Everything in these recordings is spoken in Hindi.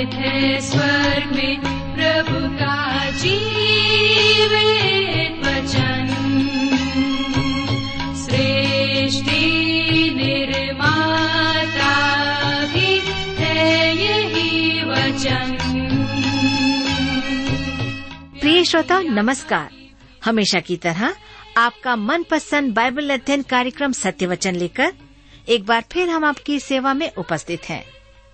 निहित है स्वर्ग में प्रभु का जीवित वचन। सृष्टि निर्माता भी है यही वचन। प्रिय श्रोता नमस्कार। हमेशा की तरह आपका मनपसंद बाइबल अध्ययन कार्यक्रम सत्य वचन लेकर एक बार फिर हम आपकी सेवा में उपस्थित हैं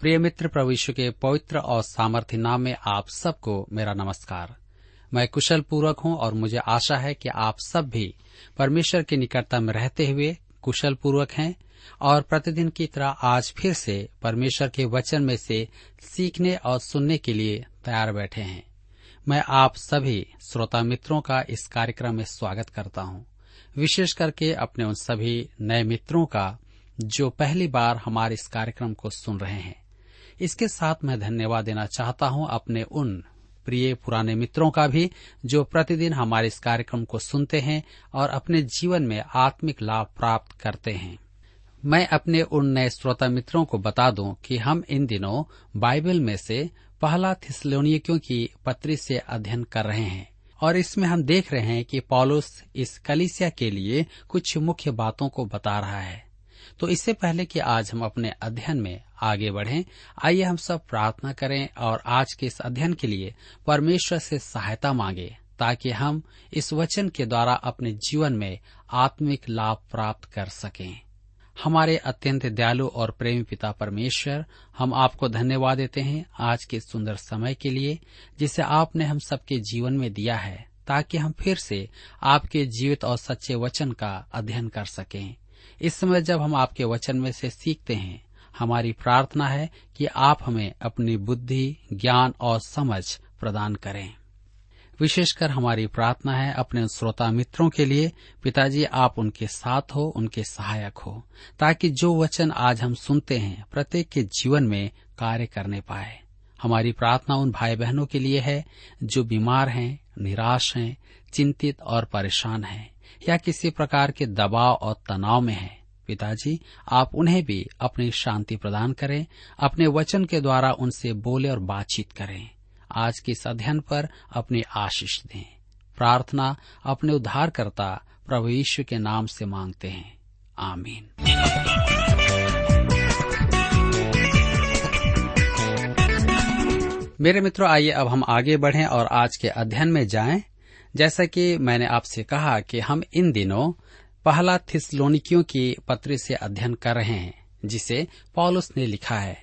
प्रिय मित्र, प्रभु यीशु के पवित्र और सामर्थ्य नाम में आप सबको मेरा नमस्कार। मैं कुशल पूर्वक हूँ और मुझे आशा है कि आप सब भी परमेश्वर के निकटता में रहते हुए कुशल पूर्वक हैं और प्रतिदिन की तरह आज फिर से परमेश्वर के वचन में से सीखने और सुनने के लिए तैयार बैठे हैं। मैं आप सभी श्रोता मित्रों का इस कार्यक्रम में स्वागत करता हूं, विशेष करके अपने उन सभी नए मित्रों का जो पहली बार हमारे इस कार्यक्रम को सुन रहे हैं। इसके साथ मैं धन्यवाद देना चाहता हूं अपने उन प्रिय पुराने मित्रों का भी जो प्रतिदिन हमारे इस कार्यक्रम को सुनते हैं और अपने जीवन में आत्मिक लाभ प्राप्त करते हैं। मैं अपने उन नए श्रोता मित्रों को बता दूं कि हम इन दिनों बाइबल में से पहला थिस्सलुनीकियों की पत्री से अध्ययन कर रहे हैं और इसमें हम देख रहे हैं कि पौलुस इस कलीसिया के लिए कुछ मुख्य बातों को बता रहा है। तो इससे पहले कि आज हम अपने अध्ययन में आगे बढ़ें, आइए हम सब प्रार्थना करें और आज के इस अध्ययन के लिए परमेश्वर से सहायता मांगे ताकि हम इस वचन के द्वारा अपने जीवन में आत्मिक लाभ प्राप्त कर सकें। हमारे अत्यंत दयालु और प्रेमी पिता परमेश्वर, हम आपको धन्यवाद देते हैं आज के सुंदर समय के लिए जिसे आपने हम सबके जीवन में दिया है ताकि हम फिर से आपके जीवित और सच्चे वचन का अध्ययन कर सकें। इस समय जब हम आपके वचन में से सीखते हैं, हमारी प्रार्थना है कि आप हमें अपनी बुद्धि, ज्ञान और समझ प्रदान करें। विशेषकर हमारी प्रार्थना है अपने श्रोता मित्रों के लिए। पिताजी, आप उनके साथ हो, उनके सहायक हो ताकि जो वचन आज हम सुनते हैं प्रत्येक के जीवन में कार्य करने पाए। हमारी प्रार्थना उन भाई बहनों के लिए है जो बीमार हैं, निराश हैं, चिंतित और परेशान हैं या किसी प्रकार के दबाव और तनाव में हैं। पिताजी, आप उन्हें भी अपनी शांति प्रदान करें, अपने वचन के द्वारा उनसे बोले और बातचीत करें। आज के इस अध्ययन पर अपनी आशीष दें। प्रार्थना अपने उद्धारकर्ता प्रभु यीशु के नाम से मांगते हैं, आमीन। मेरे मित्रों, आइए अब हम आगे बढ़ें और आज के अध्ययन में जाएं। जैसा कि मैंने आपसे कहा कि हम इन दिनों पहला थिस्सलुनीकियों की पत्री से अध्ययन कर रहे हैं जिसे पौलुस ने लिखा है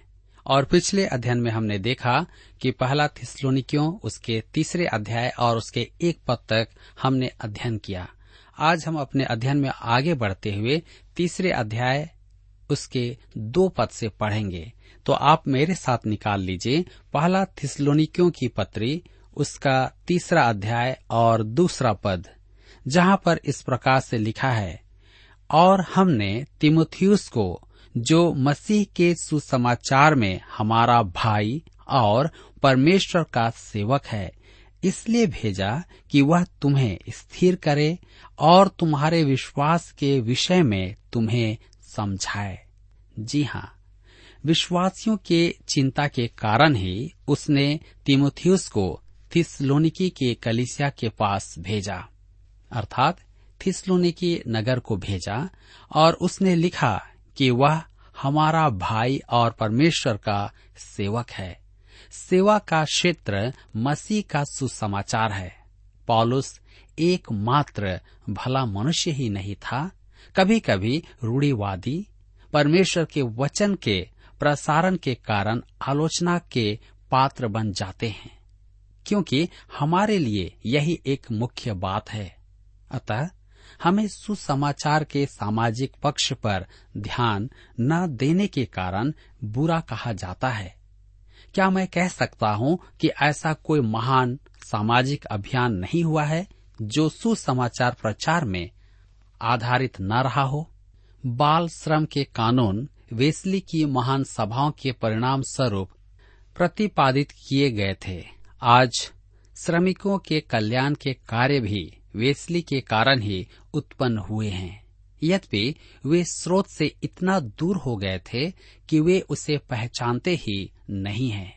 और पिछले अध्ययन में हमने देखा कि पहला थिस्सलुनीकियों उसके तीसरे अध्याय और उसके 1 पद तक हमने अध्ययन किया। आज हम अपने अध्ययन में आगे बढ़ते हुए तीसरे अध्याय उसके 2 पद से पढ़ेंगे। तो आप मेरे साथ निकाल लीजिए पहला थिस्सलुनीकियों की पत्री उसका तीसरा अध्याय और 2 पद, जहां पर इस प्रकार से लिखा है, और हमने तीमुथियुस को जो मसीह के सुसमाचार में हमारा भाई और परमेश्वर का सेवक है, इसलिए भेजा कि वह तुम्हें स्थिर करे और तुम्हारे विश्वास के विषय में तुम्हें समझाए। जी हाँ, विश्वासियों के चिंता के कारण ही उसने तीमुथियुस को थिस्सलुनीकी के कलीसिया के पास भेजा, अर्थात थिस्सलुनीकी नगर को भेजा, और उसने लिखा कि वह हमारा भाई और परमेश्वर का सेवक है। सेवा का क्षेत्र मसीह का सुसमाचार है। पौलुस एकमात्र भला मनुष्य ही नहीं था, कभी कभी रूढ़िवादी, परमेश्वर के वचन के प्रसारण के कारण आलोचना के पात्र बन जाते हैं, क्योंकि हमारे लिए यही एक मुख्य बात है। अतः हमें सुसमाचार के सामाजिक पक्ष पर ध्यान न देने के कारण बुरा कहा जाता है। क्या मैं कह सकता हूँ कि ऐसा कोई महान सामाजिक अभियान नहीं हुआ है जो सुसमाचार प्रचार में आधारित न रहा हो? बाल श्रम के कानून वेस्ली की महान सभाओं के परिणाम स्वरूप प्रतिपादित किए गए थे। आज श्रमिकों के कल्याण के कार्य भी वेस्ली के कारण ही उत्पन्न हुए हैं। यद्यपि वे स्रोत से इतना दूर हो गए थे कि वे उसे पहचानते ही नहीं हैं।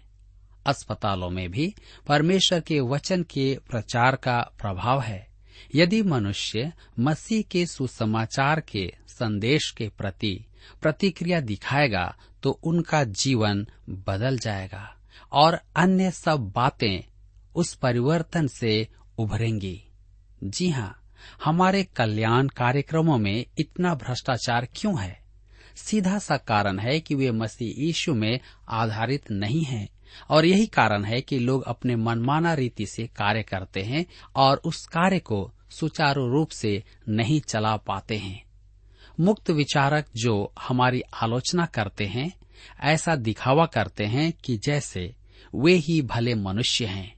अस्पतालों में भी परमेश्वर के वचन के प्रचार का प्रभाव है। यदि मनुष्य मसीह के सुसमाचार के संदेश के प्रति प्रतिक्रिया दिखाएगा तो उनका जीवन बदल जाएगा और अन्य सब बातें उस परिवर्तन से उभरेंगी। जी हाँ, हमारे कल्याण कार्यक्रमों में इतना भ्रष्टाचार क्यों है? सीधा सा कारण है कि वे मसीह यीशु में आधारित नहीं हैं, और यही कारण है कि लोग अपने मनमाना रीति से कार्य करते हैं और उस कार्य को सुचारू रूप से नहीं चला पाते हैं। मुक्त विचारक जो हमारी आलोचना करते हैं, ऐसा दिखावा करते हैं कि जैसे वे ही भले मनुष्य हैं।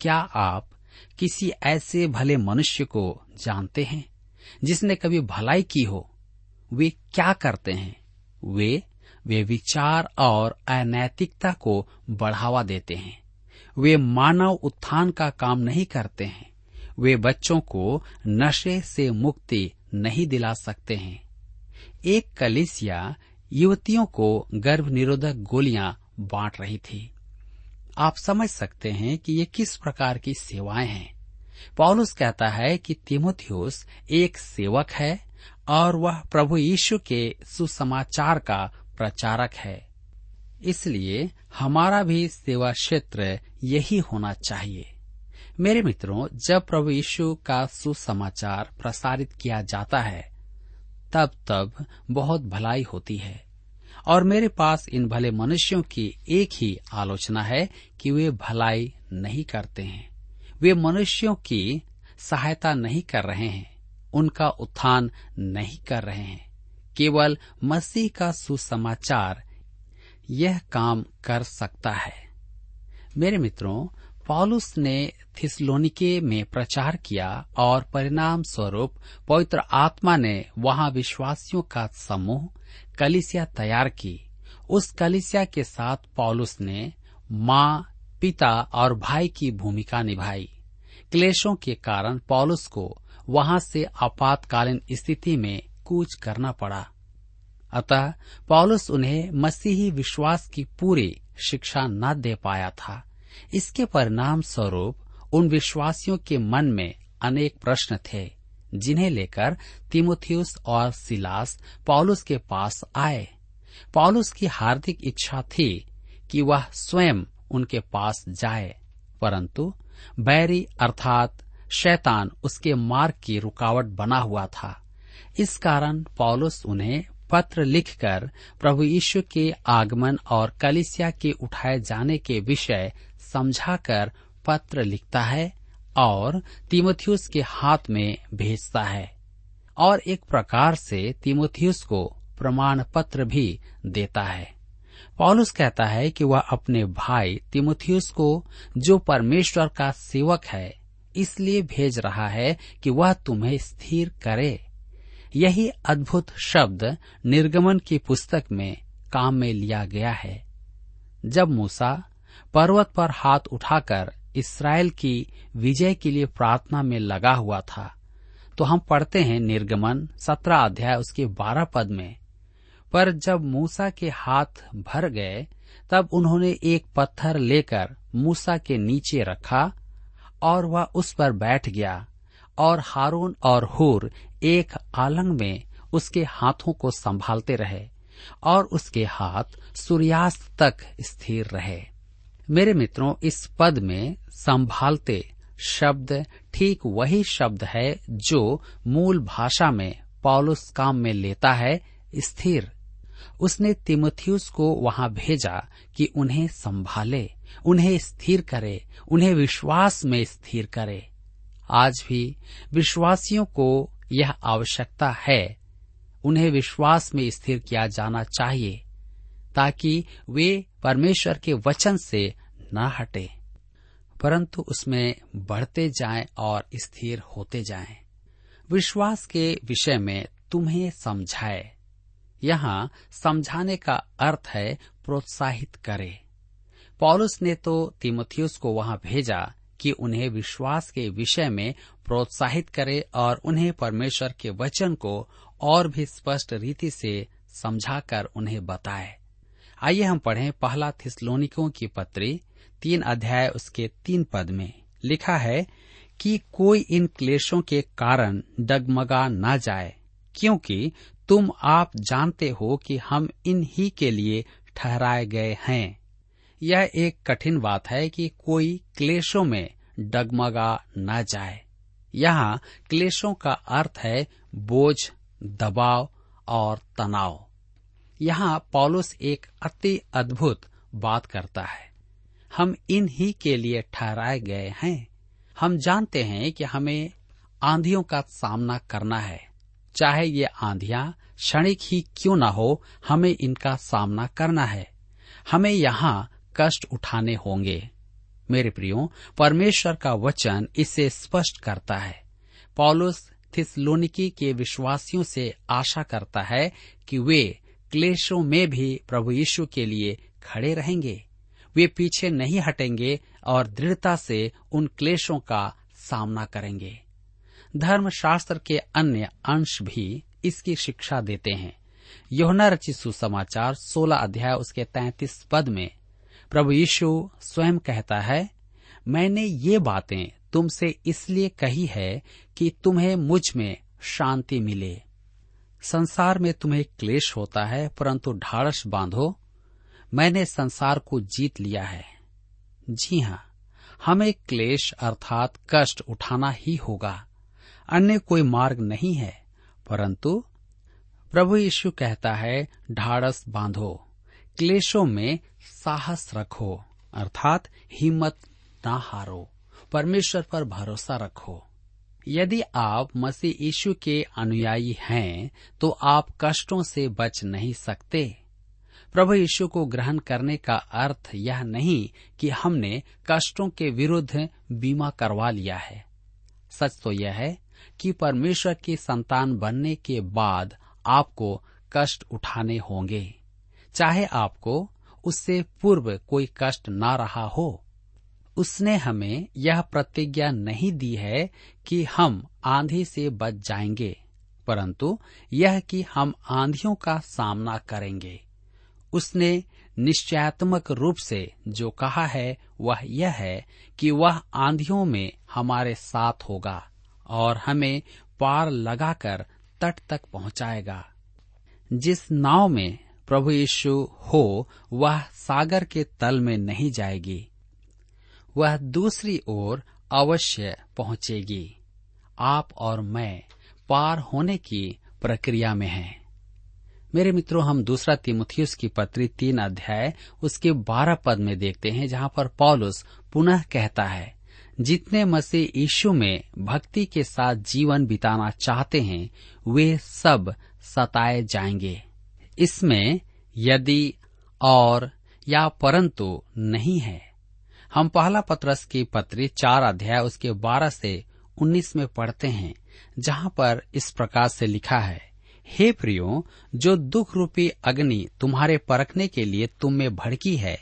क्या आप किसी ऐसे भले मनुष्य को जानते हैं जिसने कभी भलाई की हो? वे क्या करते हैं? वे विचार और अनैतिकता को बढ़ावा देते हैं। वे मानव उत्थान का काम नहीं करते हैं। वे बच्चों को नशे से मुक्ति नहीं दिला सकते हैं। एक कलीसिया युवतियों को गर्भ निरोधक गोलियां बांट रही थी। आप समझ सकते हैं कि ये किस प्रकार की सेवाएं हैं। पौलुस कहता है कि तीमुथियुस एक सेवक है और वह प्रभु यीशु के सुसमाचार का प्रचारक है। इसलिए हमारा भी सेवा क्षेत्र यही होना चाहिए। मेरे मित्रों, जब प्रभु यीशु का सुसमाचार प्रसारित किया जाता है तब बहुत भलाई होती है। और मेरे पास इन भले मनुष्यों की एक ही आलोचना है कि वे भलाई नहीं करते हैं। वे मनुष्यों की सहायता नहीं कर रहे हैं, उनका उत्थान नहीं कर रहे हैं। केवल मसीह का सुसमाचार यह काम कर सकता है। मेरे मित्रों, पौलुस ने थिस्सलूनिकी में प्रचार किया और परिणाम स्वरूप पवित्र आत्मा ने वहां विश्वासियों का समूह कलीसिया तैयार की। उस कलीसिया के साथ पौलुस ने माँ, पिता और भाई की भूमिका निभाई। क्लेशों के कारण पौलुस को वहां से आपातकालीन स्थिति में कूच करना पड़ा। अतः पौलुस उन्हें मसीही विश्वास की पूरी शिक्षा न दे पाया था। इसके परिणाम स्वरूप उन विश्वासियों के मन में अनेक प्रश्न थे, जिन्हें लेकर तीमुथियुस और सिलास पौलुस के पास आए। पौलुस की हार्दिक इच्छा थी कि वह स्वयं उनके पास जाए, परंतु बैरी अर्थात शैतान उसके मार्ग की रुकावट बना हुआ था। इस कारण पौलुस उन्हें पत्र लिखकर प्रभु यीशु के आगमन और कलीसिया के उठाए जाने के विषय समझाकर पत्र लिखता है और तीमुथियुस के हाथ में भेजता है, और एक प्रकार से तीमुथियुस को प्रमाण पत्र भी देता है। पौलुस कहता है कि वह अपने भाई तीमुथियुस को, जो परमेश्वर का सेवक है, इसलिए भेज रहा है कि वह तुम्हें स्थिर करे। यही अद्भुत शब्द निर्गमन की पुस्तक में काम में लिया गया है। जब मूसा पर्वत पर हाथ उठाकर इस्राएल की विजय के लिए प्रार्थना में लगा हुआ था, तो हम पढ़ते हैं निर्गमन 17 उसके 12 में, पर जब मूसा के हाथ भर गए तब उन्होंने एक पत्थर लेकर मूसा के नीचे रखा और वह उस पर बैठ गया, और हारून और हूर एक आलंग में उसके हाथों को संभालते रहे और उसके हाथ सूर्यास्त तक स्थिर रहे। मेरे मित्रों, इस पद में संभालते शब्द ठीक वही शब्द है जो मूल भाषा में पौलुस काम में लेता है, स्थिर। उसने तीमुथियुस को वहां भेजा कि उन्हें संभाले, उन्हें स्थिर करे, उन्हें विश्वास में स्थिर करे। आज भी विश्वासियों को यह आवश्यकता है, उन्हें विश्वास में स्थिर किया जाना चाहिए ताकि वे परमेश्वर के वचन से न हटे परंतु उसमें बढ़ते जाएं और स्थिर होते जाएं। विश्वास के विषय में तुम्हें समझाए, यहाँ समझाने का अर्थ है प्रोत्साहित करे। पौलुस ने तो तीमुथियुस को वहां भेजा कि उन्हें विश्वास के विषय में प्रोत्साहित करे और उन्हें परमेश्वर के वचन को और भी स्पष्ट रीति से समझाकर उन्हें बताए। आइए हम पढ़ें पहला थिस्सलुनीकियों की पत्री 3 उसके 3 में लिखा है कि कोई इन क्लेशों के कारण डगमगा ना जाए, क्योंकि तुम आप जानते हो कि हम इन ही के लिए ठहराए गए हैं। यह एक कठिन बात है कि कोई क्लेशों में डगमगा ना जाए। यहाँ क्लेशों का अर्थ है बोझ, दबाव और तनाव। यहाँ पौलुस एक अति अद्भुत बात करता है, हम इन ही के लिए ठहराए गए हैं। हम जानते हैं कि हमें आंधियों का सामना करना है, चाहे ये आंधियां क्षणिक ही क्यों ना हो, हमें इनका सामना करना है, हमें यहाँ कष्ट उठाने होंगे। मेरे प्रियो, परमेश्वर का वचन इसे स्पष्ट करता है। पौलुस थिस्सलुनीकी के विश्वासियों से आशा करता है कि वे क्लेशों में भी प्रभु यीशु के लिए खड़े रहेंगे, वे पीछे नहीं हटेंगे और दृढ़ता से उन क्लेशों का सामना करेंगे। धर्मशास्त्र के अन्य अंश भी इसकी शिक्षा देते हैं। यूहन्ना रचित सुसमाचार 16 उसके 33 में प्रभु यीशु स्वयं कहता है, मैंने ये बातें तुमसे इसलिए कही है कि तुम्हें मुझ में शांति मिले। संसार में तुम्हें क्लेश होता है, परंतु ढाढ़स बांधो, मैंने संसार को जीत लिया है। जी हाँ, हमें क्लेश अर्थात कष्ट उठाना ही होगा, अन्य कोई मार्ग नहीं है। परंतु प्रभु यीशु कहता है, ढाढ़स बांधो, क्लेशों में साहस रखो, अर्थात हिम्मत ना हारो, परमेश्वर पर भरोसा रखो। यदि आप मसीह यीशु के अनुयायी हैं तो आप कष्टों से बच नहीं सकते। प्रभु यीशु को ग्रहण करने का अर्थ यह नहीं कि हमने कष्टों के विरुद्ध बीमा करवा लिया है। सच तो यह है कि परमेश्वर की संतान बनने के बाद आपको कष्ट उठाने होंगे, चाहे आपको उससे पूर्व कोई कष्ट ना रहा हो। उसने हमें यह प्रतिज्ञा नहीं दी है कि हम आंधी से बच जाएंगे, परंतु यह कि हम आंधियों का सामना करेंगे। उसने निश्चयात्मक रूप से जो कहा है वह यह है कि वह आंधियों में हमारे साथ होगा और हमें पार लगाकर तट तक पहुंचाएगा। जिस नाव में प्रभु यीशु हो वह सागर के तल में नहीं जाएगी, वह दूसरी ओर अवश्य पहुंचेगी। आप और मैं पार होने की प्रक्रिया में हैं। मेरे मित्रों, हम 2 तीमुथियुस की पत्री 3 उसके 12 में देखते हैं, जहां पर पौलुस पुनः कहता है, जितने मसीह यीशु में भक्ति के साथ जीवन बिताना चाहते हैं वे सब सताए जाएंगे। इसमें यदि और या परंतु नहीं है। हम पहला पतरस की पत्री 4 उसके 12 से 19 में पढ़ते हैं, जहाँ पर इस प्रकार से लिखा है, हे प्रियो, जो दुख रूपी अग्नि तुम्हारे परखने के लिए तुम में भड़की है,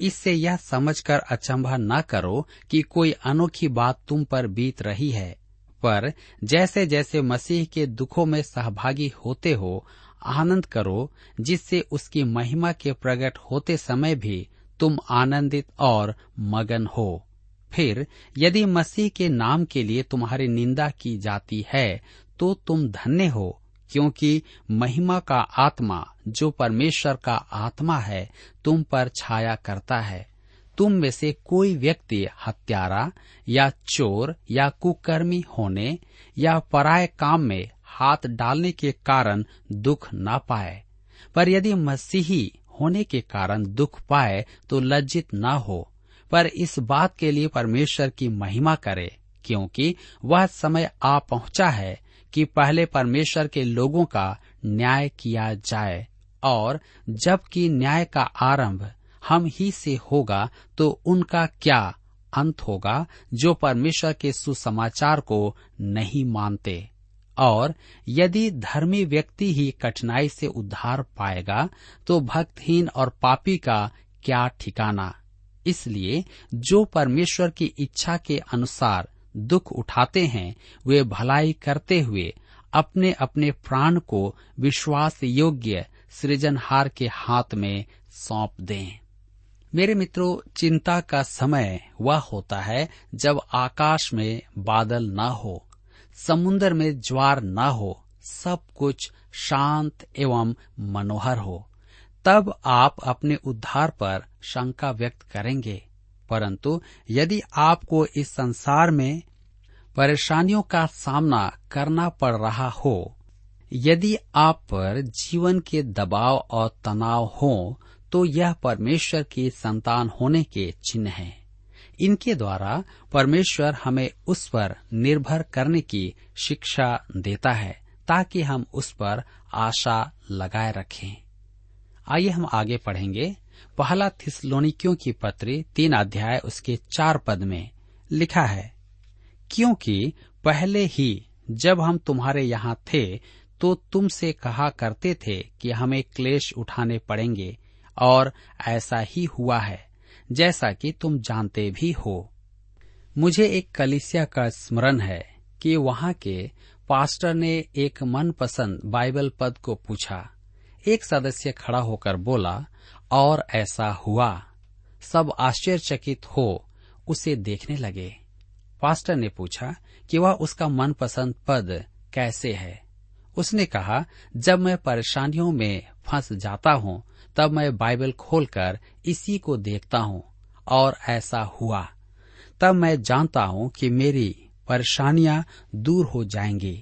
इससे यह समझकर अचंभा न करो कि कोई अनोखी बात तुम पर बीत रही है, पर जैसे जैसे मसीह के दुखों में सहभागी होते हो आनंद करो, जिससे उसकी महिमा के प्रकट होते समय भी तुम आनंदित और मगन हो। फिर यदि मसीह के नाम के लिए तुम्हारी निंदा की जाती है तो तुम धन्य हो, क्योंकि महिमा का आत्मा जो परमेश्वर का आत्मा है तुम पर छाया करता है। तुम में से कोई व्यक्ति हत्यारा या चोर या कुकर्मी होने या पराये काम में हाथ डालने के कारण दुख ना पाए, पर यदि मसीही होने के कारण दुख पाए तो लज्जित ना हो, पर इस बात के लिए परमेश्वर की महिमा करे, क्योंकि वह समय आ पहुंचा है कि पहले परमेश्वर के लोगों का न्याय किया जाए, और जबकि न्याय का आरंभ हम ही से होगा तो उनका क्या अंत होगा जो परमेश्वर के सुसमाचार को नहीं मानते। और यदि धर्मी व्यक्ति ही कठिनाई से उद्धार पाएगा तो भक्तहीन और पापी का क्या ठिकाना। इसलिए जो परमेश्वर की इच्छा के अनुसार दुख उठाते हैं वे भलाई करते हुए अपने अपने प्राण को विश्वास योग्य सृजनहार के हाथ में सौंप दें। मेरे मित्रों, चिंता का समय वह होता है जब आकाश में बादल न हो, समुन्द्र में ज्वार न हो, सब कुछ शांत एवं मनोहर हो, तब आप अपने उद्धार पर शंका व्यक्त करेंगे। परंतु यदि आपको इस संसार में परेशानियों का सामना करना पड़ रहा हो, यदि आप पर जीवन के दबाव और तनाव हो, तो यह परमेश्वर की संतान होने के चिन्ह हैं। इनके द्वारा परमेश्वर हमें उस पर निर्भर करने की शिक्षा देता है ताकि हम उस पर आशा लगाए रखें। आइए हम आगे पढ़ेंगे। पहला थिस्सलुनीकियों की पत्री 3 उसके 4 में लिखा है, क्योंकि पहले ही जब हम तुम्हारे यहाँ थे तो तुमसे कहा करते थे कि हमें क्लेश उठाने पड़ेंगे, और ऐसा ही हुआ है, जैसा कि तुम जानते भी हो। मुझे एक कलीसिया का स्मरण है कि वहाँ के पास्टर ने एक मनपसंद बाइबल पद को पूछा। एक सदस्य खड़ा होकर बोला, और ऐसा हुआ। सब आश्चर्यचकित हो उसे देखने लगे। पास्टर ने पूछा कि वह उसका मनपसंद पद कैसे है। उसने कहा, जब मैं परेशानियों में फंस जाता हूँ तब मैं बाइबल खोलकर इसी को देखता हूँ, और ऐसा हुआ। तब मैं जानता हूँ कि मेरी परेशानियां दूर हो जाएंगी।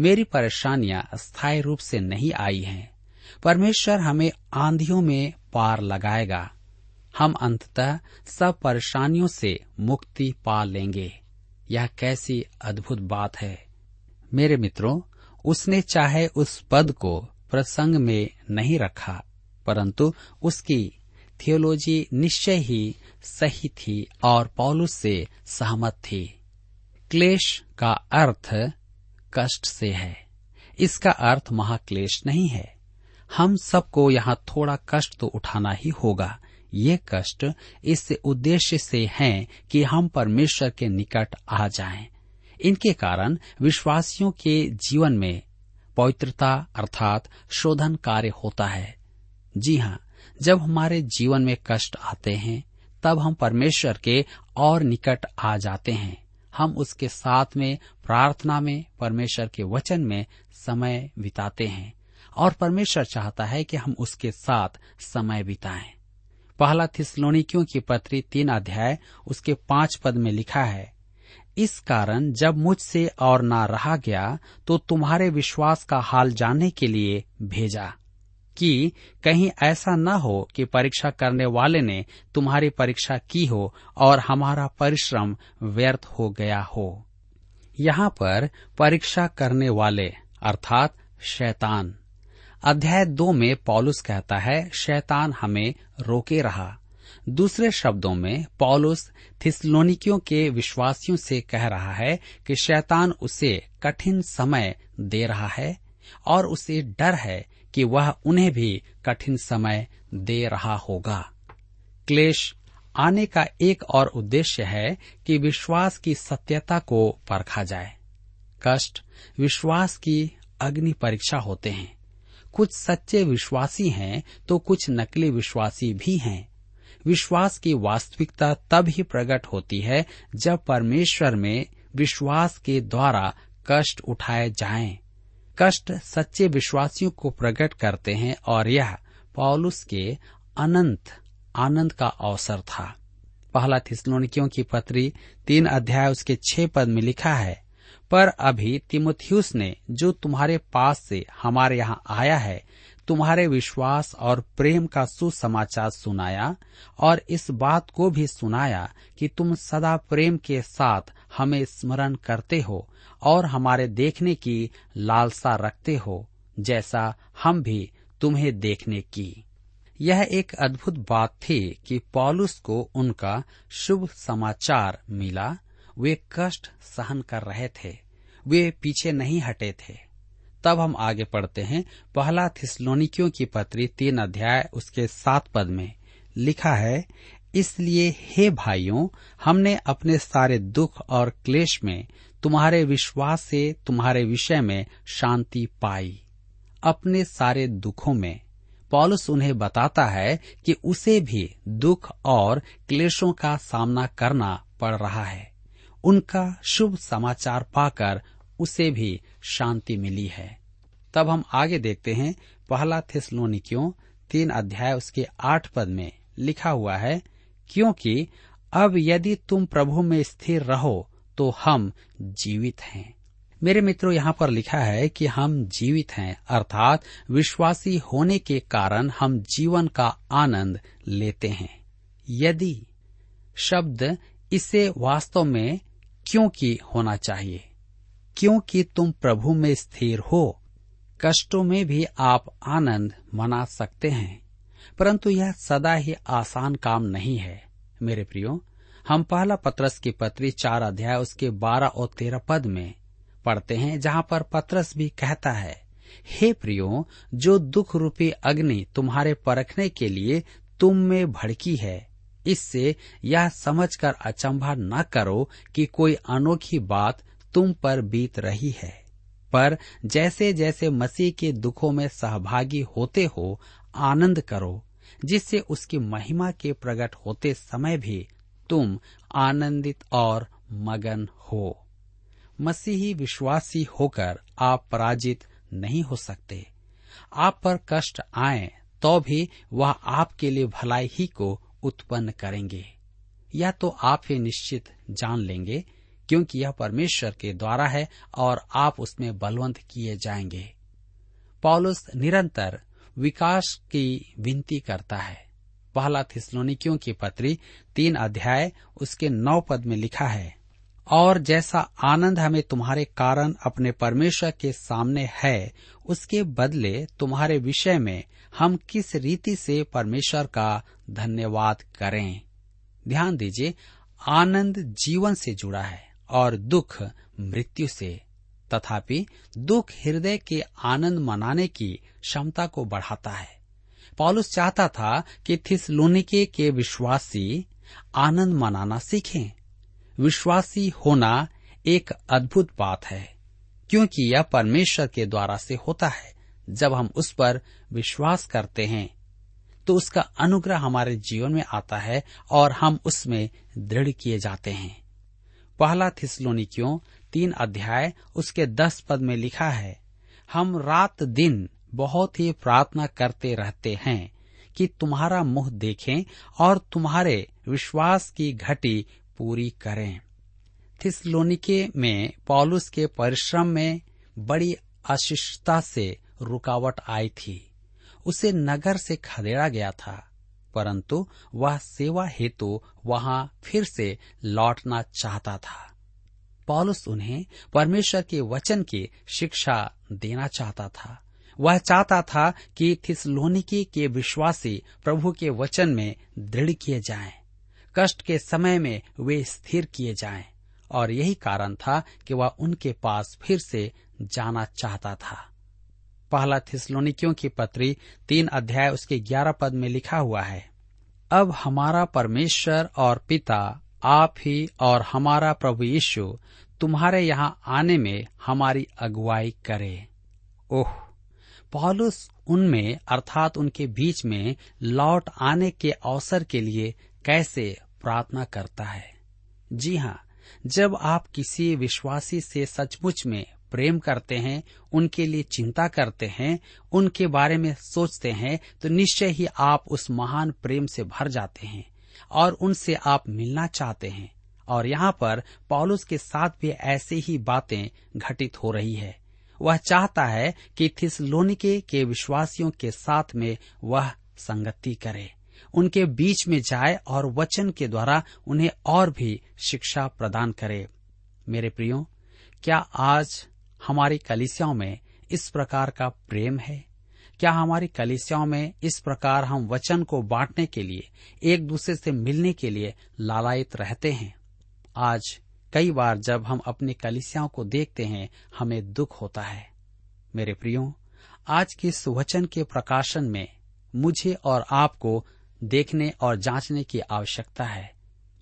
मेरी परेशानियां स्थायी रूप से नहीं आई हैं। परमेश्वर हमें आंधियों में पार लगाएगा। हम अंततः सब परेशानियों से मुक्ति पा लेंगे। यह कैसी अद्भुत बात है मेरे मित्रों। उसने चाहे उस पद को प्रसंग में नहीं रखा, परंतु उसकी थियोलॉजी निश्चय ही सही थी और पौलुस से सहमत थी। क्लेश का अर्थ कष्ट से है, इसका अर्थ महाक्लेश नहीं है। हम सबको यहाँ थोड़ा कष्ट तो उठाना ही होगा। ये कष्ट इस उद्देश्य से हैं कि हम परमेश्वर के निकट आ जाएं। इनके कारण विश्वासियों के जीवन में पवित्रता अर्थात शोधन कार्य होता है। जी हाँ, जब हमारे जीवन में कष्ट आते हैं तब हम परमेश्वर के और निकट आ जाते हैं। हम उसके साथ में प्रार्थना में, परमेश्वर के वचन में समय बिताते हैं, और परमेश्वर चाहता है कि हम उसके साथ समय बिताएं। पहला थिस्सलुनीकियों की पत्री 3 उसके 5 में लिखा है, इस कारण जब मुझसे और ना रहा गया तो तुम्हारे विश्वास का हाल जानने के लिए भेजा, कि कहीं ऐसा न हो कि परीक्षा करने वाले ने तुम्हारी परीक्षा की हो और हमारा परिश्रम व्यर्थ हो गया हो। यहाँ पर परीक्षा करने वाले अर्थात शैतान। अध्याय 2 में पौलुस कहता है, शैतान हमें रोके रहा। दूसरे शब्दों में पौलुस थिस्सलुनीकियों के विश्वासियों से कह रहा है कि शैतान उसे कठिन समय दे रहा है, और उसे डर है कि वह उन्हें भी कठिन समय दे रहा होगा। क्लेश आने का एक और उद्देश्य है कि विश्वास की सत्यता को परखा जाए। कष्ट विश्वास की अग्नि परीक्षा होते हैं। कुछ सच्चे विश्वासी हैं तो कुछ नकली विश्वासी भी हैं। विश्वास की वास्तविकता तब ही प्रकट होती है जब परमेश्वर में विश्वास के द्वारा कष्ट उठाए जाएं। कष्ट सच्चे विश्वासियों को प्रकट करते हैं, और यह पौलुस के अनंत आनंद का अवसर था। पहला थिस्सलुनीकियों की पत्री 3 उसके 6 में लिखा है, पर अभी तिमुथियुस ने जो तुम्हारे पास से हमारे यहाँ आया है तुम्हारे विश्वास और प्रेम का सुसमाचार सुनाया और इस बात को भी सुनाया कि तुम सदा प्रेम के साथ हमें स्मरण करते हो और हमारे देखने की लालसा रखते हो, जैसा हम भी तुम्हें देखने की। यह एक अद्भुत बात थी कि पौलुस को उनका शुभ समाचार मिला। वे कष्ट सहन कर रहे थे, वे पीछे नहीं हटे थे। तब हम आगे पढ़ते हैं, पहला थिस्सलुनीकियों की पत्री 3 उसके 7 में लिखा है, इसलिए हे भाइयों, हमने अपने सारे दुख और क्लेश में तुम्हारे विश्वास से तुम्हारे विषय में शांति पाई। अपने सारे दुखों में पौलुस उन्हें बताता है कि उसे भी दुख और क्लेशों का सामना करना पड़ रहा है। उनका शुभ समाचार पाकर उसे भी शांति मिली है। तब हम आगे देखते हैं, पहला थिस्सलुनीकियों 3 उसके 8 में लिखा हुआ है, क्योंकि अब यदि तुम प्रभु में स्थिर रहो तो हम जीवित हैं। मेरे मित्रों, यहाँ पर लिखा है कि हम जीवित हैं, अर्थात विश्वासी होने के कारण हम जीवन का आनंद लेते हैं। यदि शब्द इसे वास्तव में क्योंकि होना चाहिए, क्योंकि तुम प्रभु में स्थिर हो, कष्टों में भी आप आनंद मना सकते हैं। परंतु यह सदा ही आसान काम नहीं है। मेरे प्रियो, हम पहला पत्रस की पत्री 4 उसके 12 और 13 में पढ़ते हैं, जहाँ पर पत्रस भी कहता है, हे प्रियो, जो दुख रूपी अग्नि तुम्हारे परखने के लिए तुम में भड़की है, इससे यह समझकर अचंभा न करो कि कोई अनोखी बात तुम पर बीत रही है, पर जैसे जैसे मसीह के दुखों में सहभागी होते हो आनंद करो, जिससे उसकी महिमा के प्रकट होते समय भी तुम आनंदित और मगन हो। मसीही विश्वासी होकर आप पराजित नहीं हो सकते। आप पर कष्ट आए तो भी वह आपके लिए भलाई ही को उत्पन्न करेंगे, या तो आप ये निश्चित जान लेंगे, क्योंकि यह परमेश्वर के द्वारा है और आप उसमें बलवंत किए जाएंगे। पौलुस निरंतर विकास की विनती करता है। पहला थिस्सलुनीकियों की पत्री 3 उसके 9 में लिखा है, और जैसा आनंद हमें तुम्हारे कारण अपने परमेश्वर के सामने है, उसके बदले तुम्हारे विषय में हम किस रीति से परमेश्वर का धन्यवाद करें। ध्यान दीजिए, आनंद जीवन से जुड़ा है और दुख मृत्यु से। तथापि दुख हृदय के आनंद मनाने की क्षमता को बढ़ाता है। पौलुस चाहता था कि थिस्सलुनीके के विश्वासी आनंद मनाना सीखें। विश्वासी होना एक अद्भुत बात है, क्योंकि यह परमेश्वर के द्वारा से होता है। जब हम उस पर विश्वास करते हैं तो उसका अनुग्रह हमारे जीवन में आता है और हम उसमें दृढ़ किए जाते हैं। पहला थिस्सलुनीकियों 3 उसके 10 में लिखा है, हम रात दिन बहुत ही प्रार्थना करते रहते हैं कि तुम्हारा मुंह देखें और तुम्हारे विश्वास की घटी पूरी करें। थिस्सलुनीके में पौलुस के परिश्रम में बड़ी अशिष्टता से रुकावट आई थी। उसे नगर से खदेड़ा गया था, परंतु वह सेवा हेतु वहां फिर से लौटना चाहता था। पौलुस उन्हें परमेश्वर के वचन की शिक्षा देना चाहता था। वह चाहता था कि थिस्सलुनीके के विश्वासी प्रभु के वचन में दृढ़ किए जाएं, कष्ट के समय में वे स्थिर किए जाएं, और यही कारण था कि वह उनके पास फिर से जाना चाहता था। पहला थिस्सलुनीकियों की पत्री 3 उसके 11 में लिखा हुआ है, अब हमारा परमेश्वर और पिता आप ही और हमारा प्रभु यीशु तुम्हारे यहाँ आने में हमारी अगुवाई करे। ओह, पौलुस उनमें अर्थात उनके बीच में लौट आने के अवसर के लिए कैसे प्रार्थना करता है। जी हाँ, जब आप किसी विश्वासी से सचमुच में प्रेम करते हैं, उनके लिए चिंता करते हैं, उनके बारे में सोचते हैं, तो निश्चय ही आप उस महान प्रेम से भर जाते हैं और उनसे आप मिलना चाहते हैं। और यहाँ पर पौलुस के साथ भी ऐसे ही बातें घटित हो रही है। वह चाहता है कि थिस्सलुनीके के विश्वासियों के साथ में वह संगति करे, उनके बीच में जाए और वचन के द्वारा उन्हें और भी शिक्षा प्रदान करे। मेरे प्रियो, क्या आज हमारी कलीसियाओं में इस प्रकार का प्रेम है? क्या हमारी कलीसियाओं में इस प्रकार हम वचन को बांटने के लिए, एक दूसरे से मिलने के लिए लालायित रहते हैं? आज कई बार जब हम अपनी कलीसियाओं को देखते हैं, हमें दुख होता है। मेरे प्रियो, आज के इस वचन के प्रकाशन में मुझे और आपको देखने और जांचने की आवश्यकता है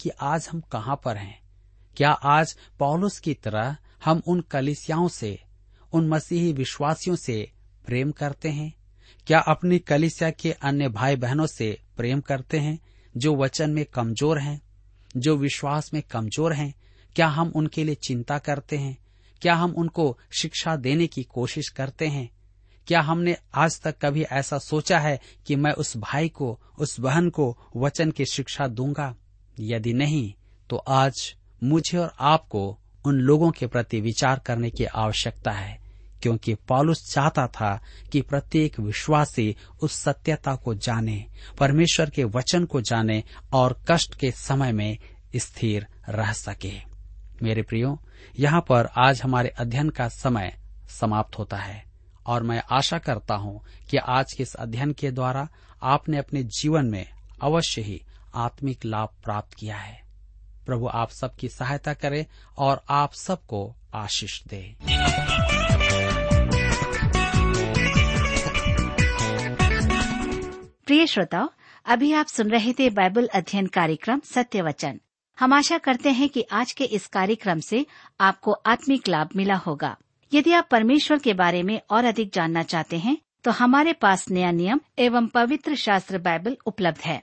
कि आज हम कहाँ पर हैं। क्या आज पौलुस की तरह हम उन कलीसियाओं से, उन मसीही विश्वासियों से प्रेम करते हैं? क्या अपनी कलीसिया के अन्य भाई बहनों से प्रेम करते हैं जो वचन में कमजोर हैं, जो विश्वास में कमजोर हैं? क्या हम उनके लिए चिंता करते हैं? क्या हम उनको शिक्षा देने की कोशिश करते हैं? क्या हमने आज तक कभी ऐसा सोचा है कि मैं उस भाई को, उस बहन को वचन की शिक्षा दूंगा? यदि नहीं, तो आज मुझे और आपको उन लोगों के प्रति विचार करने की आवश्यकता है, क्योंकि पौलुस चाहता था कि प्रत्येक विश्वासी उस सत्यता को जाने, परमेश्वर के वचन को जाने और कष्ट के समय में स्थिर रह सके। मेरे प्रियो, यहाँ पर आज हमारे अध्ययन का समय समाप्त होता है और मैं आशा करता हूँ कि आज के इस अध्ययन के द्वारा आपने अपने जीवन में अवश्य ही आत्मिक लाभ प्राप्त किया है। प्रभु आप सबकी सहायता करे और आप सबको आशीष दे। प्रिय श्रोताओ, अभी आप सुन रहे थे बाइबल अध्ययन कार्यक्रम सत्य वचन। हम आशा करते हैं कि आज के इस कार्यक्रम से आपको आत्मिक लाभ मिला होगा। यदि आप परमेश्वर के बारे में और अधिक जानना चाहते हैं, तो हमारे पास नया नियम एवं पवित्र शास्त्र बाइबल उपलब्ध है।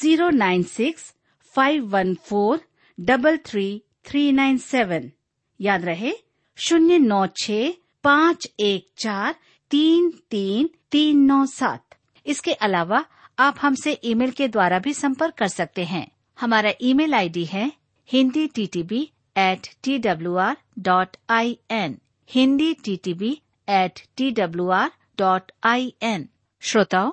09651433397। याद रहे 09651433397। इसके अलावा आप हमसे ईमेल के द्वारा भी संपर्क कर सकते हैं। हमारा ईमेल आईडी है hinditb@twr.in, hinditb@twr.in। श्रोताओ,